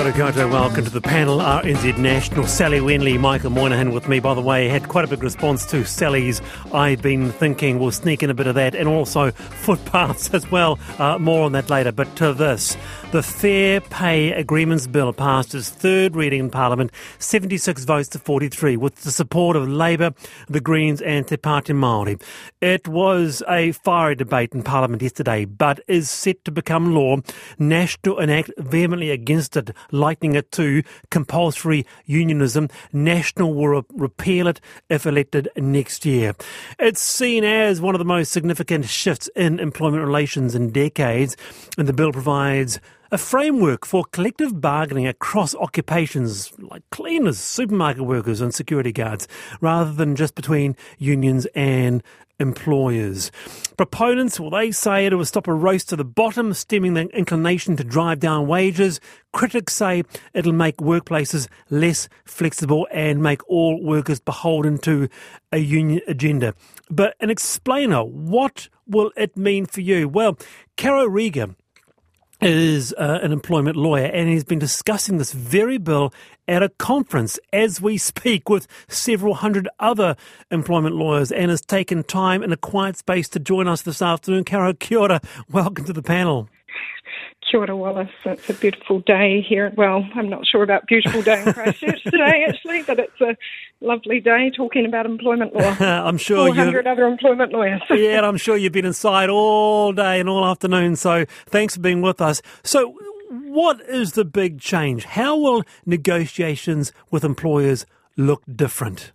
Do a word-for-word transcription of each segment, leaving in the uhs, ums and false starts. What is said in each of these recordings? Kia ora, welcome to the panel. R N Z National, Sally Wenley, Michael Moynahan with me. By the way, had quite a big response to Sally's I've Been Thinking. We'll sneak in a bit of that and also footpaths as well. Uh, more on that later. But to this, the Fair Pay Agreements Bill passed its third reading in Parliament, seventy-six votes to forty-three, with the support of Labour, the Greens and Te Pāti Māori. It was a fiery debate in Parliament yesterday, but is set to become law. Nash to enact vehemently against it, likening it to compulsory unionism. National will repeal it if elected next year. It's seen as one of the most significant shifts in employment relations in decades, and the bill provides a framework for collective bargaining across occupations like cleaners, supermarket workers and security guards, rather than just between unions and employers. Proponents, well, they say it will stop a race to the bottom, stemming the inclination to drive down wages. Critics say it'll make workplaces less flexible and make all workers beholden to a union agenda. But an explainer, what will it mean for you? Well, Caro Riga is uh, an employment lawyer, and he's been discussing this very bill at a conference as we speak with several hundred other employment lawyers, and has taken time in a quiet space to join us this afternoon. Caro, kia ora. Welcome to the panel. Kia ora, Wallace. It's a beautiful day here. Well, I'm not sure about beautiful day in Christchurch today, actually, but it's a lovely day talking about employment law. I'm sure you four hundred other employment lawyers. Yeah, and I'm sure you've been inside all day and all afternoon, so thanks for being with us. So what is the big change? How will negotiations with employers look different?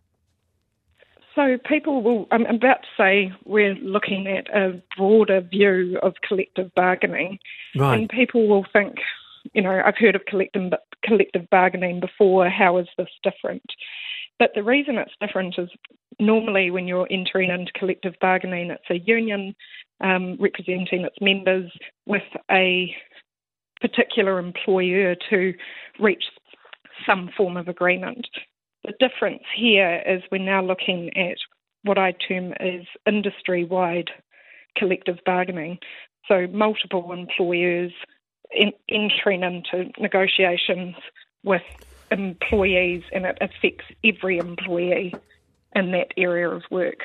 So people will, I'm about to say, we're looking at a broader view of collective bargaining. Right. And people will think, you know, I've heard of collective, collective bargaining before, how is this different? But the reason it's different is normally when you're entering into collective bargaining, it's a union um, representing its members with a particular employer to reach some form of agreement. The difference here is we're now looking at what I term as industry-wide collective bargaining. So multiple employers in, entering into negotiations with employees, and it affects every employee in that area of work.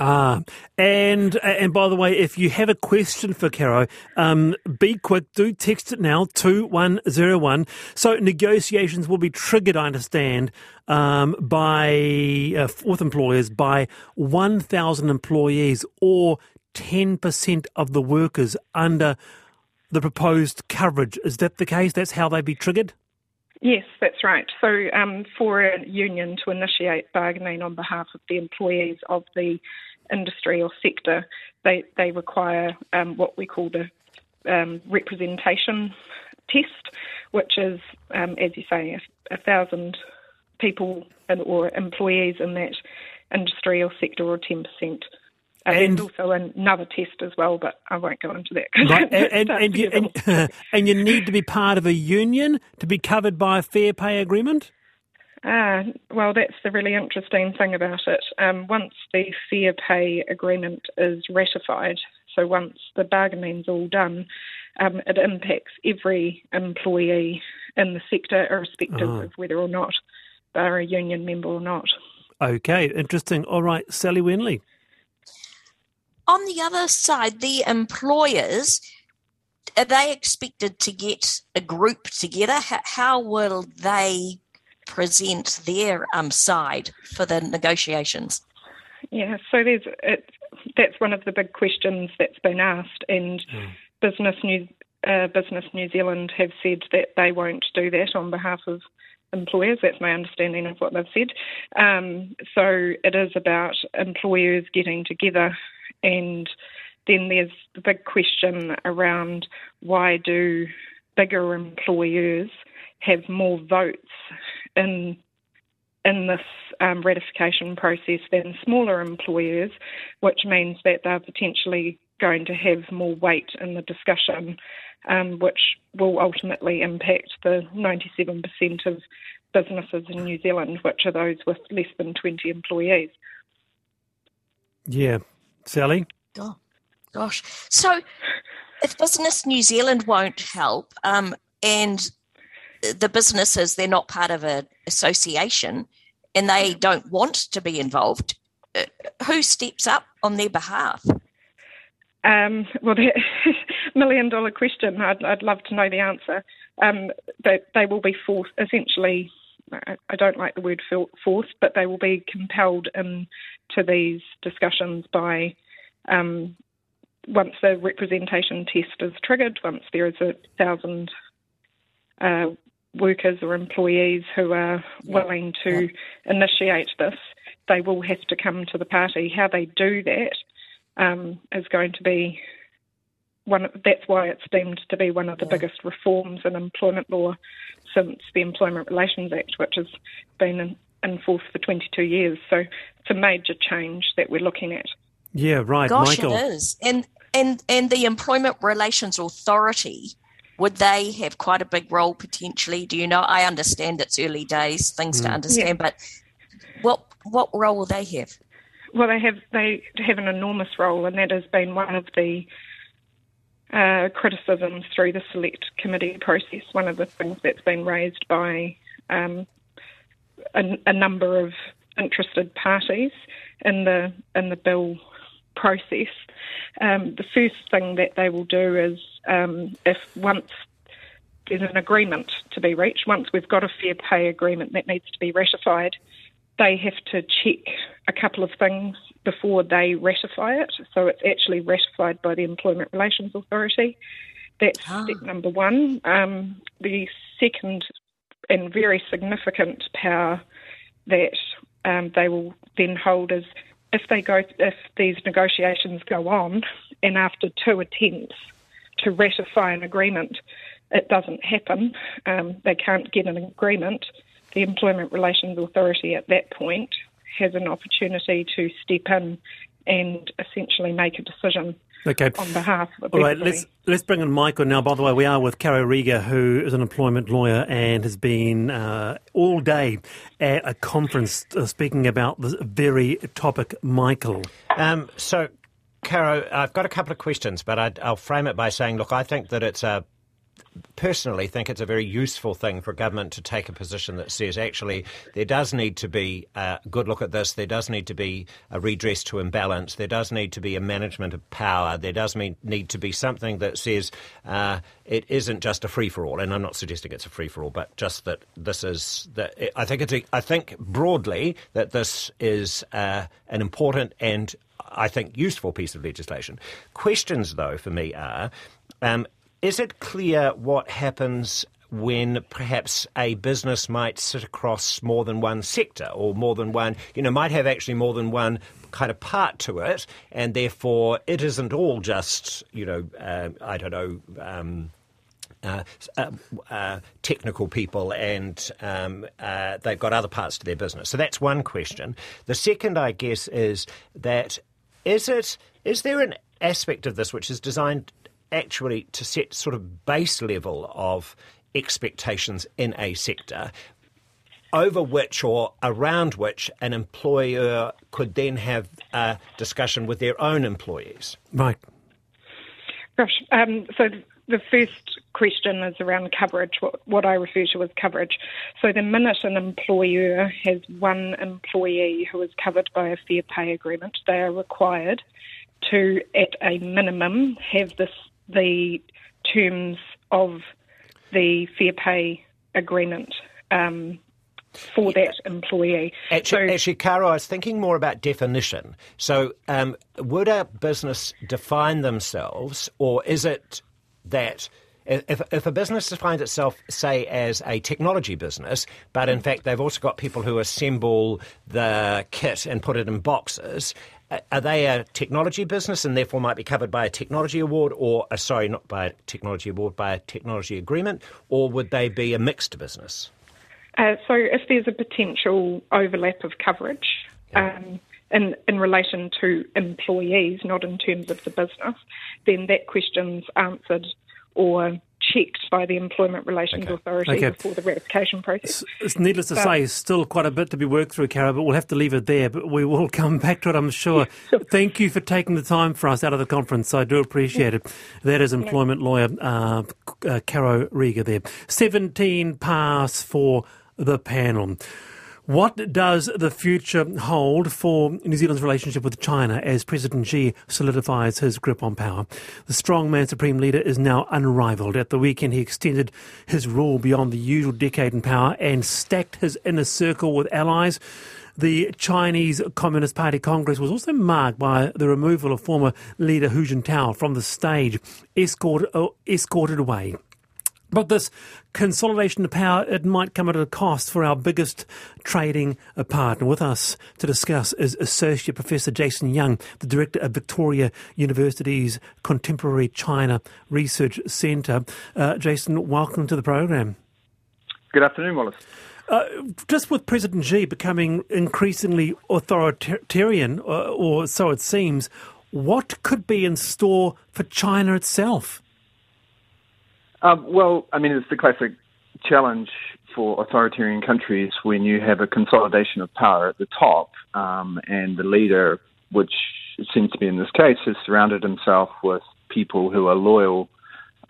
Ah, and and by the way, if you have a question for Caro, um, be quick, do text it now, two one zero one. So negotiations will be triggered, I understand, um, by uh, with employers by one thousand employees or ten percent of the workers under the proposed coverage. Is that the case? That's how they'd be triggered? Yes, that's right. So um, for a union to initiate bargaining on behalf of the employees of the industry or sector, they, they require um, what we call the um, representation test, which is, um, as you say, a, a thousand people and, or employees in that industry or sector or ten percent. And, and also another test as well, but I won't go into that. Right. and, and, you, and, and you need to be part of a union to be covered by a fair pay agreement? Uh, well, that's the really interesting thing about it. Um, once the fair pay agreement is ratified, so once the bargaining's all done, um, it impacts every employee in the sector, irrespective oh. of whether or not they're a union member or not. Okay, interesting. All right, Sally Wenley. On the other side, the employers, are they expected to get a group together? How, how will they present their um, side for the negotiations? Yeah, so there's it, that's one of the big questions that's been asked, and mm. Business New, uh, Business New Zealand have said that they won't do that on behalf of employers. That's my understanding of what they've said. Um, so it is about employers getting together. And then there's the big question around why do bigger employers have more votes in in this um, ratification process than smaller employers, which means that they're potentially going to have more weight in the discussion, um, which will ultimately impact the ninety-seven percent of businesses in New Zealand, which are those with less than twenty employees. Yeah. Sally? Oh, gosh. So if Business New Zealand won't help, um, and the businesses, they're not part of an association and they don't want to be involved, who steps up on their behalf? Um, well, the million-dollar question, I'd, I'd love to know the answer. Um, they, they will be forced, essentially, I, I don't like the word forced, but they will be compelled into these discussions by, um, once the representation test is triggered, once there is a thousand uh, workers or employees who are willing to initiate this, they will have to come to the party. How they do that Um, is going to be one. Of, that's why it's deemed to be one of the yeah. biggest reforms in employment law since the Employment Relations Act, which has been in, in force for twenty-two years. So it's a major change that we're looking at. Yeah, right, Gosh, Michael. It is. And and and the Employment Relations Authority, would they have quite a big role potentially? Do you know? I understand it's early days, things mm. to understand, yeah. but what what role will they have? Well, they have they have an enormous role, and that has been one of the uh, criticisms through the select committee process. One of the things that's been raised by um, a, a number of interested parties in the in the bill process. Um, the first thing that they will do is um, if once there's an agreement to be reached, once we've got a fair pay agreement that needs to be ratified, they have to check a couple of things before they ratify it. So it's actually ratified by the Employment Relations Authority. That's ah. step number one. Um, the second and very significant power that um, they will then hold is if they go, if these negotiations go on and after two attempts to ratify an agreement, it doesn't happen, um, they can't get an agreement, the Employment Relations Authority at that point has an opportunity to step in and essentially make a decision okay. on behalf of the All right, let's, let's bring in Michael now. By the way, we are with Caro Riga, who is an employment lawyer and has been uh, all day at a conference uh, speaking about this very topic, Michael. Um, so, Caro, I've got a couple of questions, but I'd, I'll frame it by saying, look, I think that it's a personally think it's a very useful thing for government to take a position that says actually there does need to be a good look at this, there does need to be a redress to imbalance, there does need to be a management of power, there does need to be something that says uh, it isn't just a free-for-all, and I'm not suggesting it's a free-for-all, but just that this is, that I think it's a, I think broadly that this is uh, an important and I think useful piece of legislation. Questions though for me are, um, is it clear what happens when perhaps a business might sit across more than one sector or more than one, you know, might have actually more than one kind of part to it, and therefore it isn't all just, you know, uh, I don't know, um, Uh, uh, uh, technical people and um, uh, they've got other parts to their business. So that's one question. The second, I guess, is that is it is there an aspect of this which is designed actually to set sort of base level of expectations in a sector over which or around which an employer could then have a discussion with their own employees? Right. Gosh, um, so... The first question is around coverage, what, what I refer to as coverage. So the minute an employer has one employee who is covered by a fair pay agreement, they are required to, at a minimum, have this, the terms of the fair pay agreement um for that employee. Actually, so, actually, Caro, I was thinking more about definition. So um, would a business define themselves, or is it that if, if a business defines itself, say, as a technology business, but in fact they've also got people who assemble the kit and put it in boxes, are they a technology business and therefore might be covered by a technology award or, uh, sorry, not by a technology award, by a technology agreement, or would they be a mixed business? Uh, so if there's a potential overlap of coverage, yeah. um In, in relation to employees, not in terms of the business, then that question's answered or checked by the Employment Relations okay. Authority okay. before the ratification process. It's, it's needless to but, say, still quite a bit to be worked through, Caro, but we'll have to leave it there. But we will come back to it, I'm sure. Yeah, sure. Thank you for taking the time for us out of the conference. I do appreciate it. That is employment yeah. lawyer uh, uh, Caro Riga there. seventeen pass for the panel. What does the future hold for New Zealand's relationship with China as President Xi solidifies his grip on power? The strongman supreme leader is now unrivalled. At the weekend, he extended his rule beyond the usual decade in power and stacked his inner circle with allies. The Chinese Communist Party Congress was also marked by the removal of former leader Hu Jintao from the stage, escorted, oh, escorted away. But this consolidation of power, it might come at a cost for our biggest trading partner. With us to discuss is Associate Professor Jason Young, the Director of Victoria University's Contemporary China Research Centre. Uh, Jason, welcome to the program. Good afternoon, Wallace. Uh, just with President Xi becoming increasingly authoritarian, or, or so it seems, what could be in store for China itself? Um, well, I mean, it's the classic challenge for authoritarian countries when you have a consolidation of power at the top, um, and the leader, which seems to be in this case, has surrounded himself with people who are loyal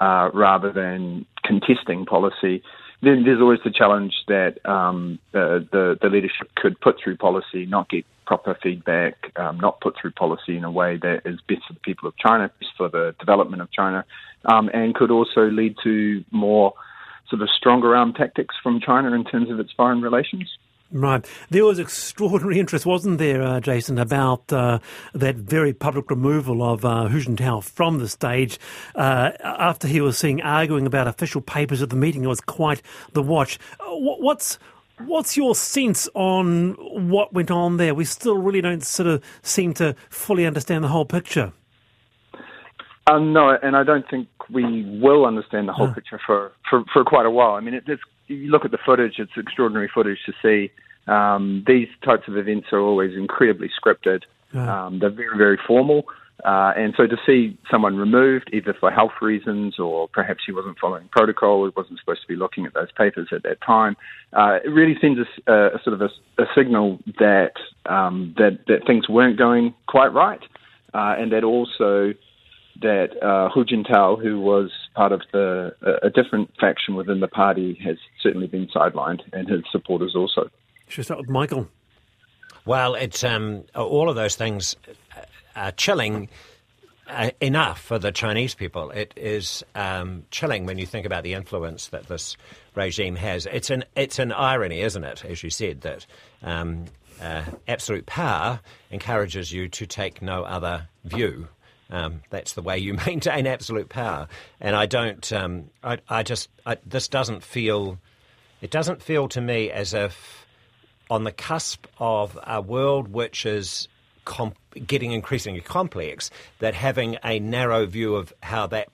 uh, rather than contesting policy. Then there's always the challenge that um, the, the, the leadership could put through policy, not get proper feedback, um, not put through policy in a way that is best for the people of China, best for the development of China, um, and could also lead to more sort of stronger arm tactics from China in terms of its foreign relations. Right. There was extraordinary interest, wasn't there, uh, Jason, about uh, that very public removal of uh, Hu Jintao from the stage uh, after he was seen arguing about official papers at the meeting. It was quite the watch. What's What's your sense on what went on there? We still really don't sort of seem to fully understand the whole picture. Um, no, and I don't think we will understand the whole no. picture for, for, for quite a while. I mean, it, it's, you look at the footage, it's extraordinary footage to see. Um, these types of events are always incredibly scripted. No. Um, they're very, very formal. Uh, and so to see someone removed, either for health reasons or perhaps he wasn't following protocol, he wasn't supposed to be looking at those papers at that time, uh, it really sends a, a sort of a, a signal that, um, that that things weren't going quite right, uh, and that also that uh, Hu Jintao, who was part of the a different faction within the party, has certainly been sidelined, and his supporters also. Should we start with Michael? Well, it's um, all of those things. Uh, chilling uh, enough for the Chinese people. It is um, chilling when you think about the influence that this regime has. It's an it's an irony, isn't it? As you said, that um, uh, absolute power encourages you to take no other view. Um, that's the way you maintain absolute power. And I don't. Um, I I just I, this doesn't feel. It doesn't feel to me as if on the cusp of a world which is. Com- getting increasingly complex, that having a narrow view of how that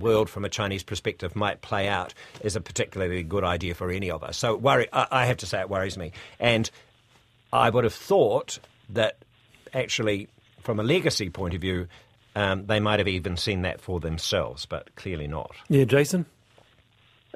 world from a Chinese perspective might play out is a particularly good idea for any of us. So worry, I, I have to say it worries me. And I would have thought that actually from a legacy point of view, um, they might have even seen that for themselves, but clearly not. Yeah, Jason?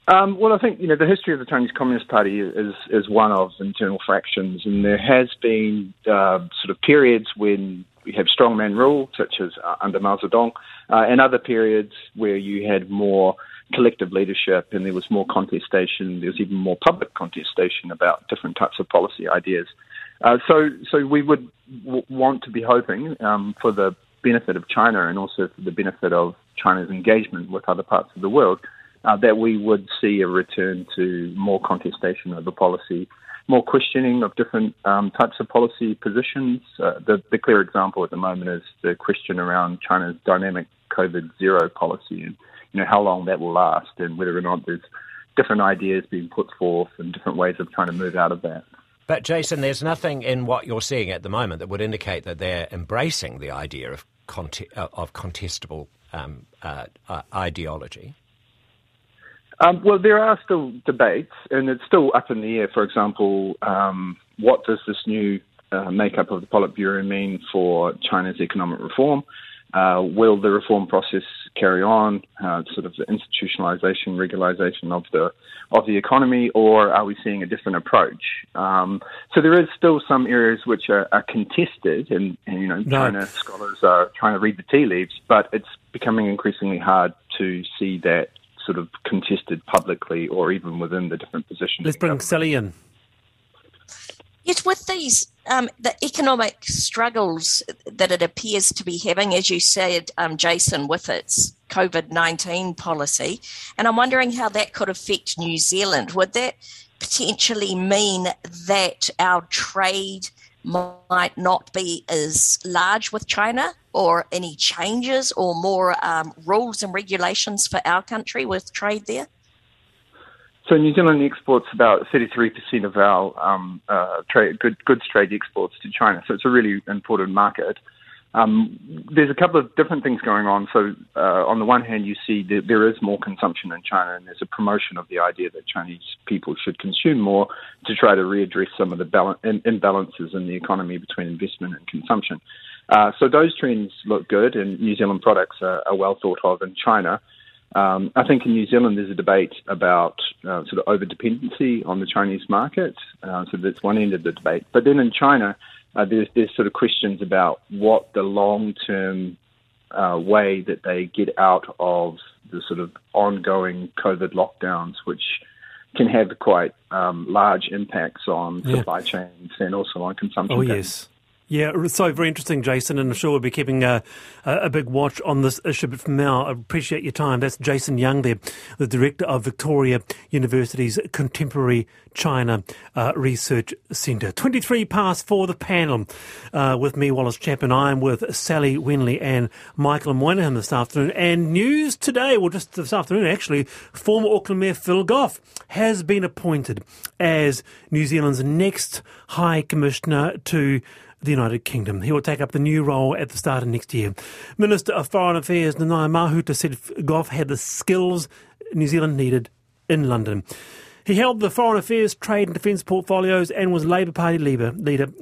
Um, well, I think, you know, the history of the Chinese Communist Party is is one of internal fractions, and there has been uh, sort of periods when we have strongman rule, such as uh, under Mao Zedong, uh, and other periods where you had more collective leadership and there was more contestation, there was even more public contestation about different types of policy ideas. Uh, so, so we would w- want to be hoping um, for the benefit of China and also for the benefit of China's engagement with other parts of the world, Uh, that we would see a return to more contestation over policy, more questioning of different um, types of policy positions. Uh, the, the clear example at the moment is the question around China's dynamic COVID zero policy and, you know, how long that will last and whether or not there's different ideas being put forth and different ways of trying to move out of that. But, Jason, there's nothing in what you're seeing at the moment that would indicate that they're embracing the idea of, cont- of contestable um, uh, uh, ideology. Um, well, there are still debates, and it's still up in the air. For example, um, what does this new uh, makeup of the Politburo mean for China's economic reform? Uh, will the reform process carry on, uh, sort of the institutionalization, regularization of the of the economy, or are we seeing a different approach? Um, so there is still some areas which are, are contested, and, and you know, no. China scholars are trying to read the tea leaves, but it's becoming increasingly hard to see that sort of contested publicly or even within the different positions. Let's bring Sally in. Yes, with these um, the economic struggles that it appears to be having, as you said, um, Jason, with its COVID nineteen policy, and I'm wondering how that could affect New Zealand. Would that potentially mean that our trade might not be as large with China, or any changes or more um, rules and regulations for our country with trade there? So New Zealand exports about thirty-three percent of our um, uh, trade, good, goods trade exports to China, so it's a really important market. Um, there's a couple of different things going on. So uh, on the one hand, you see that there is more consumption in China, and there's a promotion of the idea that Chinese people should consume more to try to readdress some of the balance, in, imbalances in the economy between investment and consumption. Uh, so those trends look good, and New Zealand products are, are well thought of in China. Um, I think in New Zealand there's a debate about uh, sort of over-dependency on the Chinese market, uh, so that's one end of the debate. But then in China, uh, there's, there's sort of questions about what the long-term uh, way that they get out of the sort of ongoing COVID lockdowns, which can have quite um, large impacts on yeah. supply chains and also on consumption. Oh, yes. Yeah, so very interesting, Jason, and I'm sure we'll be keeping a, a big watch on this issue. But for now, I appreciate your time. That's Jason Young there, the Director of Victoria University's Contemporary China uh, Research Centre. twenty-three past four, the panel uh, with me, Wallace Chapman. I'm with Sally Wenley and Michael Moynahan this afternoon. And news today, well, just this afternoon actually, former Auckland Mayor Phil Goff has been appointed as New Zealand's next High Commissioner to the United Kingdom. He will take up the new role at the start of next year. Minister of Foreign Affairs Nanaia Mahuta said Goff had the skills New Zealand needed in London. He held the Foreign Affairs, Trade and Defence portfolios and was Labour Party leader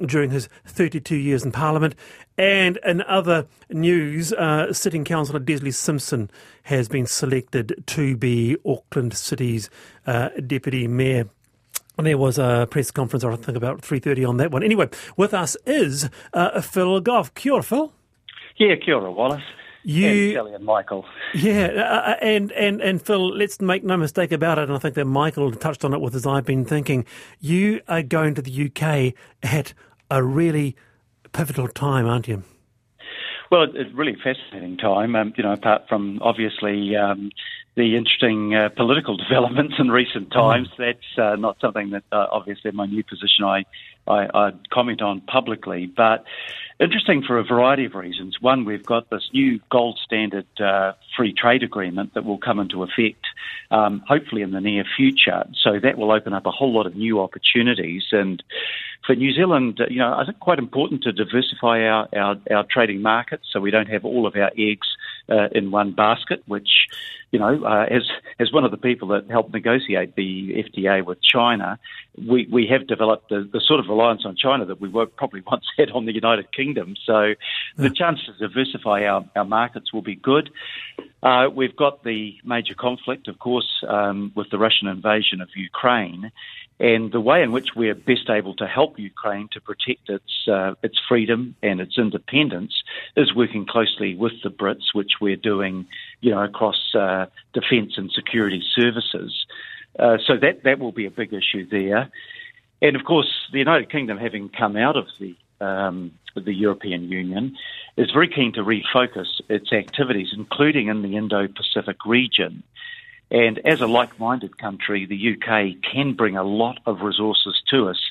during his thirty-two years in Parliament. And in other news, uh, sitting councillor Desley Simpson has been selected to be Auckland City's uh, Deputy Mayor. And there was a press conference, I think, about three thirty on that one. Anyway, with us is uh, Phil Goff. Kia ora, Phil. Yeah, kia ora, Wallace. You, and Sally and Michael. Yeah, uh, and, and, and Phil, let's make no mistake about it, and I think that Michael touched on it with his I've Been Thinking, you are going to the U K at a really pivotal time, aren't you? Well, it's a really fascinating time, um, you know, apart from, obviously, um, the interesting uh, political developments in recent times. That's uh, not something that, uh, obviously, in my new position I, I, I comment on publicly. But interesting for a variety of reasons. One, we've got this new gold standard uh, free trade agreement that will come into effect, um, hopefully in the near future. So that will open up a whole lot of new opportunities. And for New Zealand, you know, I think quite important to diversify our, our, our trading markets so we don't have all of our eggs Uh, in one basket, which, you know, uh, as as one of the people that helped negotiate the F T A with China, we, we have developed the, the sort of reliance on China that we were probably once had on the United Kingdom. So the chance to diversify our, our markets will be good. Uh, we've got the major conflict, of course, um, with the Russian invasion of Ukraine, and the way in which we're best able to help Ukraine to protect its uh, its freedom and its independence is working closely with the Brits, which we're doing, you know, across uh, defence and security services. Uh, so that, that will be a big issue there. And, of course, the United Kingdom, having come out of the um, the European Union, is very keen to refocus its activities, including in the Indo-Pacific region. And as a like-minded country, the U K can bring a lot of resources to us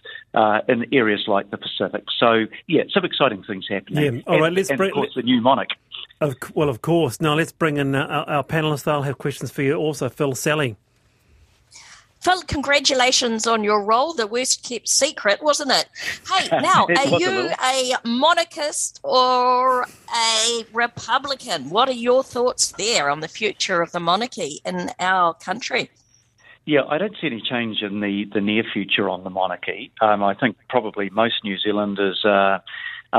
uh, in areas like the Pacific. So, yeah, some exciting things happening. Yeah. All and, right, let's and bring, of course, the new monarch. Of, well, of course. Now, let's bring in our, our panellists. They'll have questions for you also. Phil, Sally. Phil, congratulations on your role. The worst kept secret, wasn't it? Hey, now, are you a monarchist or a Republican? What are your thoughts there on the future of the monarchy in our country? Yeah, I don't see any change in the, the near future on the monarchy. Um, I think probably most New Zealanders uh,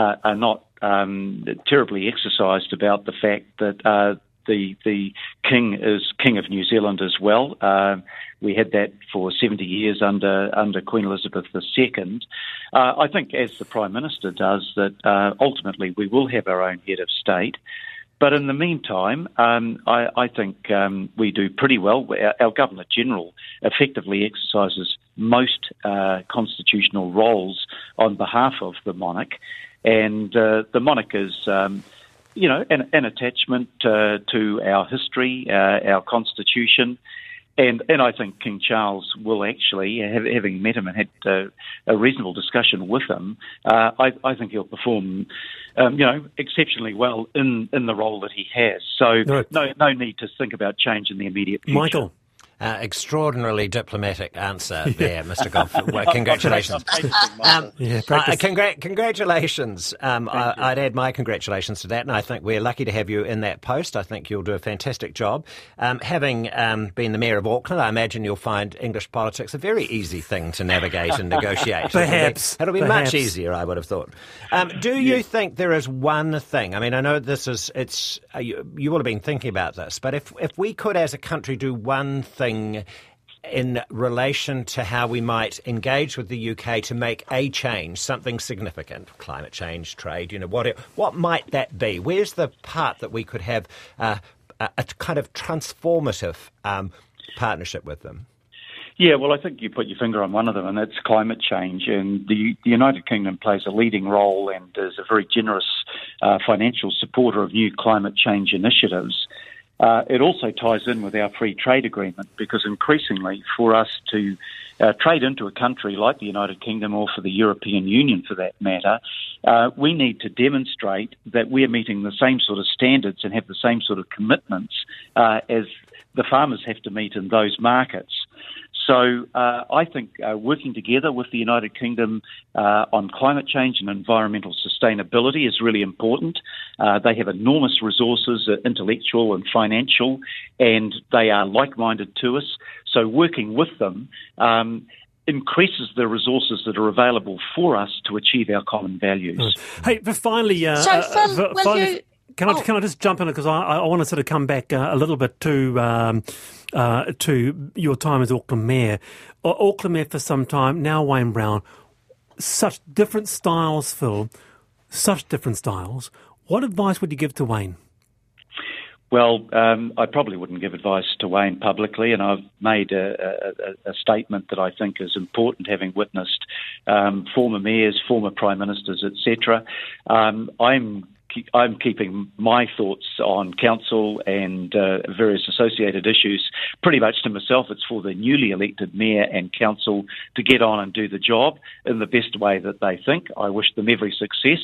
uh, are not um, terribly exercised about the fact that uh, the the king is king of New Zealand as well. Uh, we had that for seventy years under under Queen Elizabeth the Second. Uh, I think, as the Prime Minister does, that uh, ultimately we will have our own head of state. But in the meantime, um, I, I think um, we do pretty well. Our, our Governor-General effectively exercises most uh, constitutional roles on behalf of the monarch. And uh, the monarch is, um, you know, an, an attachment uh, to our history, uh, our constitution. And and I think King Charles will actually, have, having met him and had uh, a reasonable discussion with him, uh, I, I think he'll perform, um, you know, exceptionally well in, in the role that he has. So no, no, no need to think about change in the immediate future. Michael. Uh, extraordinarily diplomatic answer there, Mister Goff. Well, congratulations. um, yeah, uh, congra- congratulations. Um, I- I'd add my congratulations to that, and I think we're lucky to have you in that post. I think you'll do a fantastic job. Um, having um, been the Mayor of Auckland, I imagine you'll find English politics a very easy thing to navigate and negotiate. Perhaps. It'll be, it'll be perhaps. much easier, I would have thought. Um, do you yeah. think there is one thing? I mean, I know this is, it's, uh, you, you will have been thinking about this, but if if we could as a country do one thing in relation to how we might engage with the U K to make a change, something significant, climate change, trade, you know, what, what might that be? Where's the part that we could have uh, a, a kind of transformative um, partnership with them? Yeah, well, I think you put your finger on one of them, and that's climate change. And the, the United Kingdom plays a leading role and is a very generous uh, financial supporter of new climate change initiatives. Uh, it also ties in with our free trade agreement, because increasingly for us to uh, trade into a country like the United Kingdom, or for the European Union for that matter, uh, we need to demonstrate that we're meeting the same sort of standards and have the same sort of commitments uh, as the farmers have to meet in those markets. So uh, I think uh, working together with the United Kingdom uh, on climate change and environmental sustainability is really important. Uh, they have enormous resources, uh, intellectual and financial, and they are like-minded to us. So working with them um, increases the resources that are available for us to achieve our common values. Hey, but finally... Uh, so, Phil, uh, finally, you... Can, oh. I, can I just jump in? Because I, I want to sort of come back uh, a little bit to... Um, Uh, to your time as Auckland Mayor. Uh, Auckland Mayor for some time, now Wayne Brown. Such different styles, Phil. Such different styles. What advice would you give to Wayne? Well, um, I probably wouldn't give advice to Wayne publicly, and I've made a, a, a statement that I think is important, having witnessed um, former mayors, former prime ministers, et cetera. Um, I'm I'm keeping my thoughts on council and uh, various associated issues pretty much to myself. It's for the newly elected mayor and council to get on and do the job in the best way that they think. I wish them every success,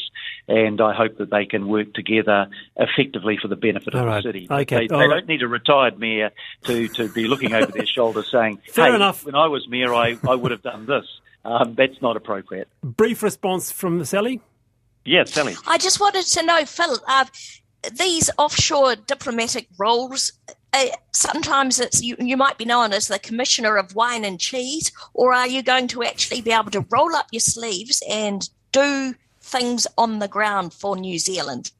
and I hope that they can work together effectively for the benefit all of right. the city. Okay. They, they right. don't need a retired mayor to, to be looking over their shoulder saying, Fair hey, enough. when I was mayor, I, I would have done this. Um, that's not appropriate. Brief response from Sally. Yeah, Sally. I just wanted to know, Phil, uh, these offshore diplomatic roles, uh, sometimes it's you, you might be known as the commissioner of wine and cheese, or are you going to actually be able to roll up your sleeves and do things on the ground for New Zealand?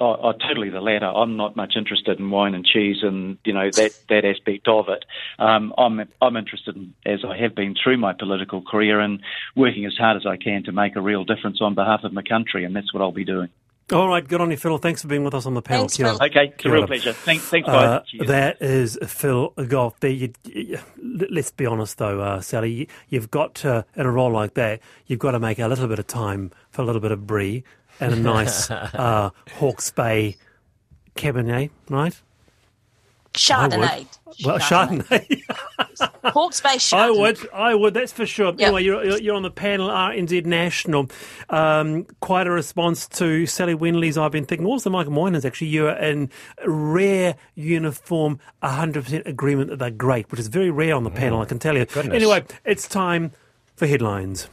Oh, oh, totally the latter. I'm not much interested in wine and cheese and, you know, that, that aspect of it. Um, I'm I'm interested, in, as I have been through my political career, in working as hard as I can to make a real difference on behalf of my country, and that's what I'll be doing. All right, good on you, Phil. Thanks for being with us on the panel. Thanks, Phil. Okay, it's a real pleasure. Thanks, thanks guys. Uh, that is Phil Goff. You, you, let's be honest, though, uh, Sally, you, you've got to, in a role like that, you've got to make a little bit of time for a little bit of brie and a nice uh, Hawke's Bay Cabernet, right? Chardonnay. Well, Chardonnay. Chardonnay. Hawke's Bay Chardonnay. I would, I would, that's for sure. Yep. Anyway, you're, you're on the panel, R N Z National. Um, quite a response to Sally Wenley's, I've been thinking, also Michael Moynahan's actually, you're in rare uniform one hundred percent agreement that they're great, which is very rare on the panel, mm. I can tell you. Goodness. Anyway, it's time for headlines.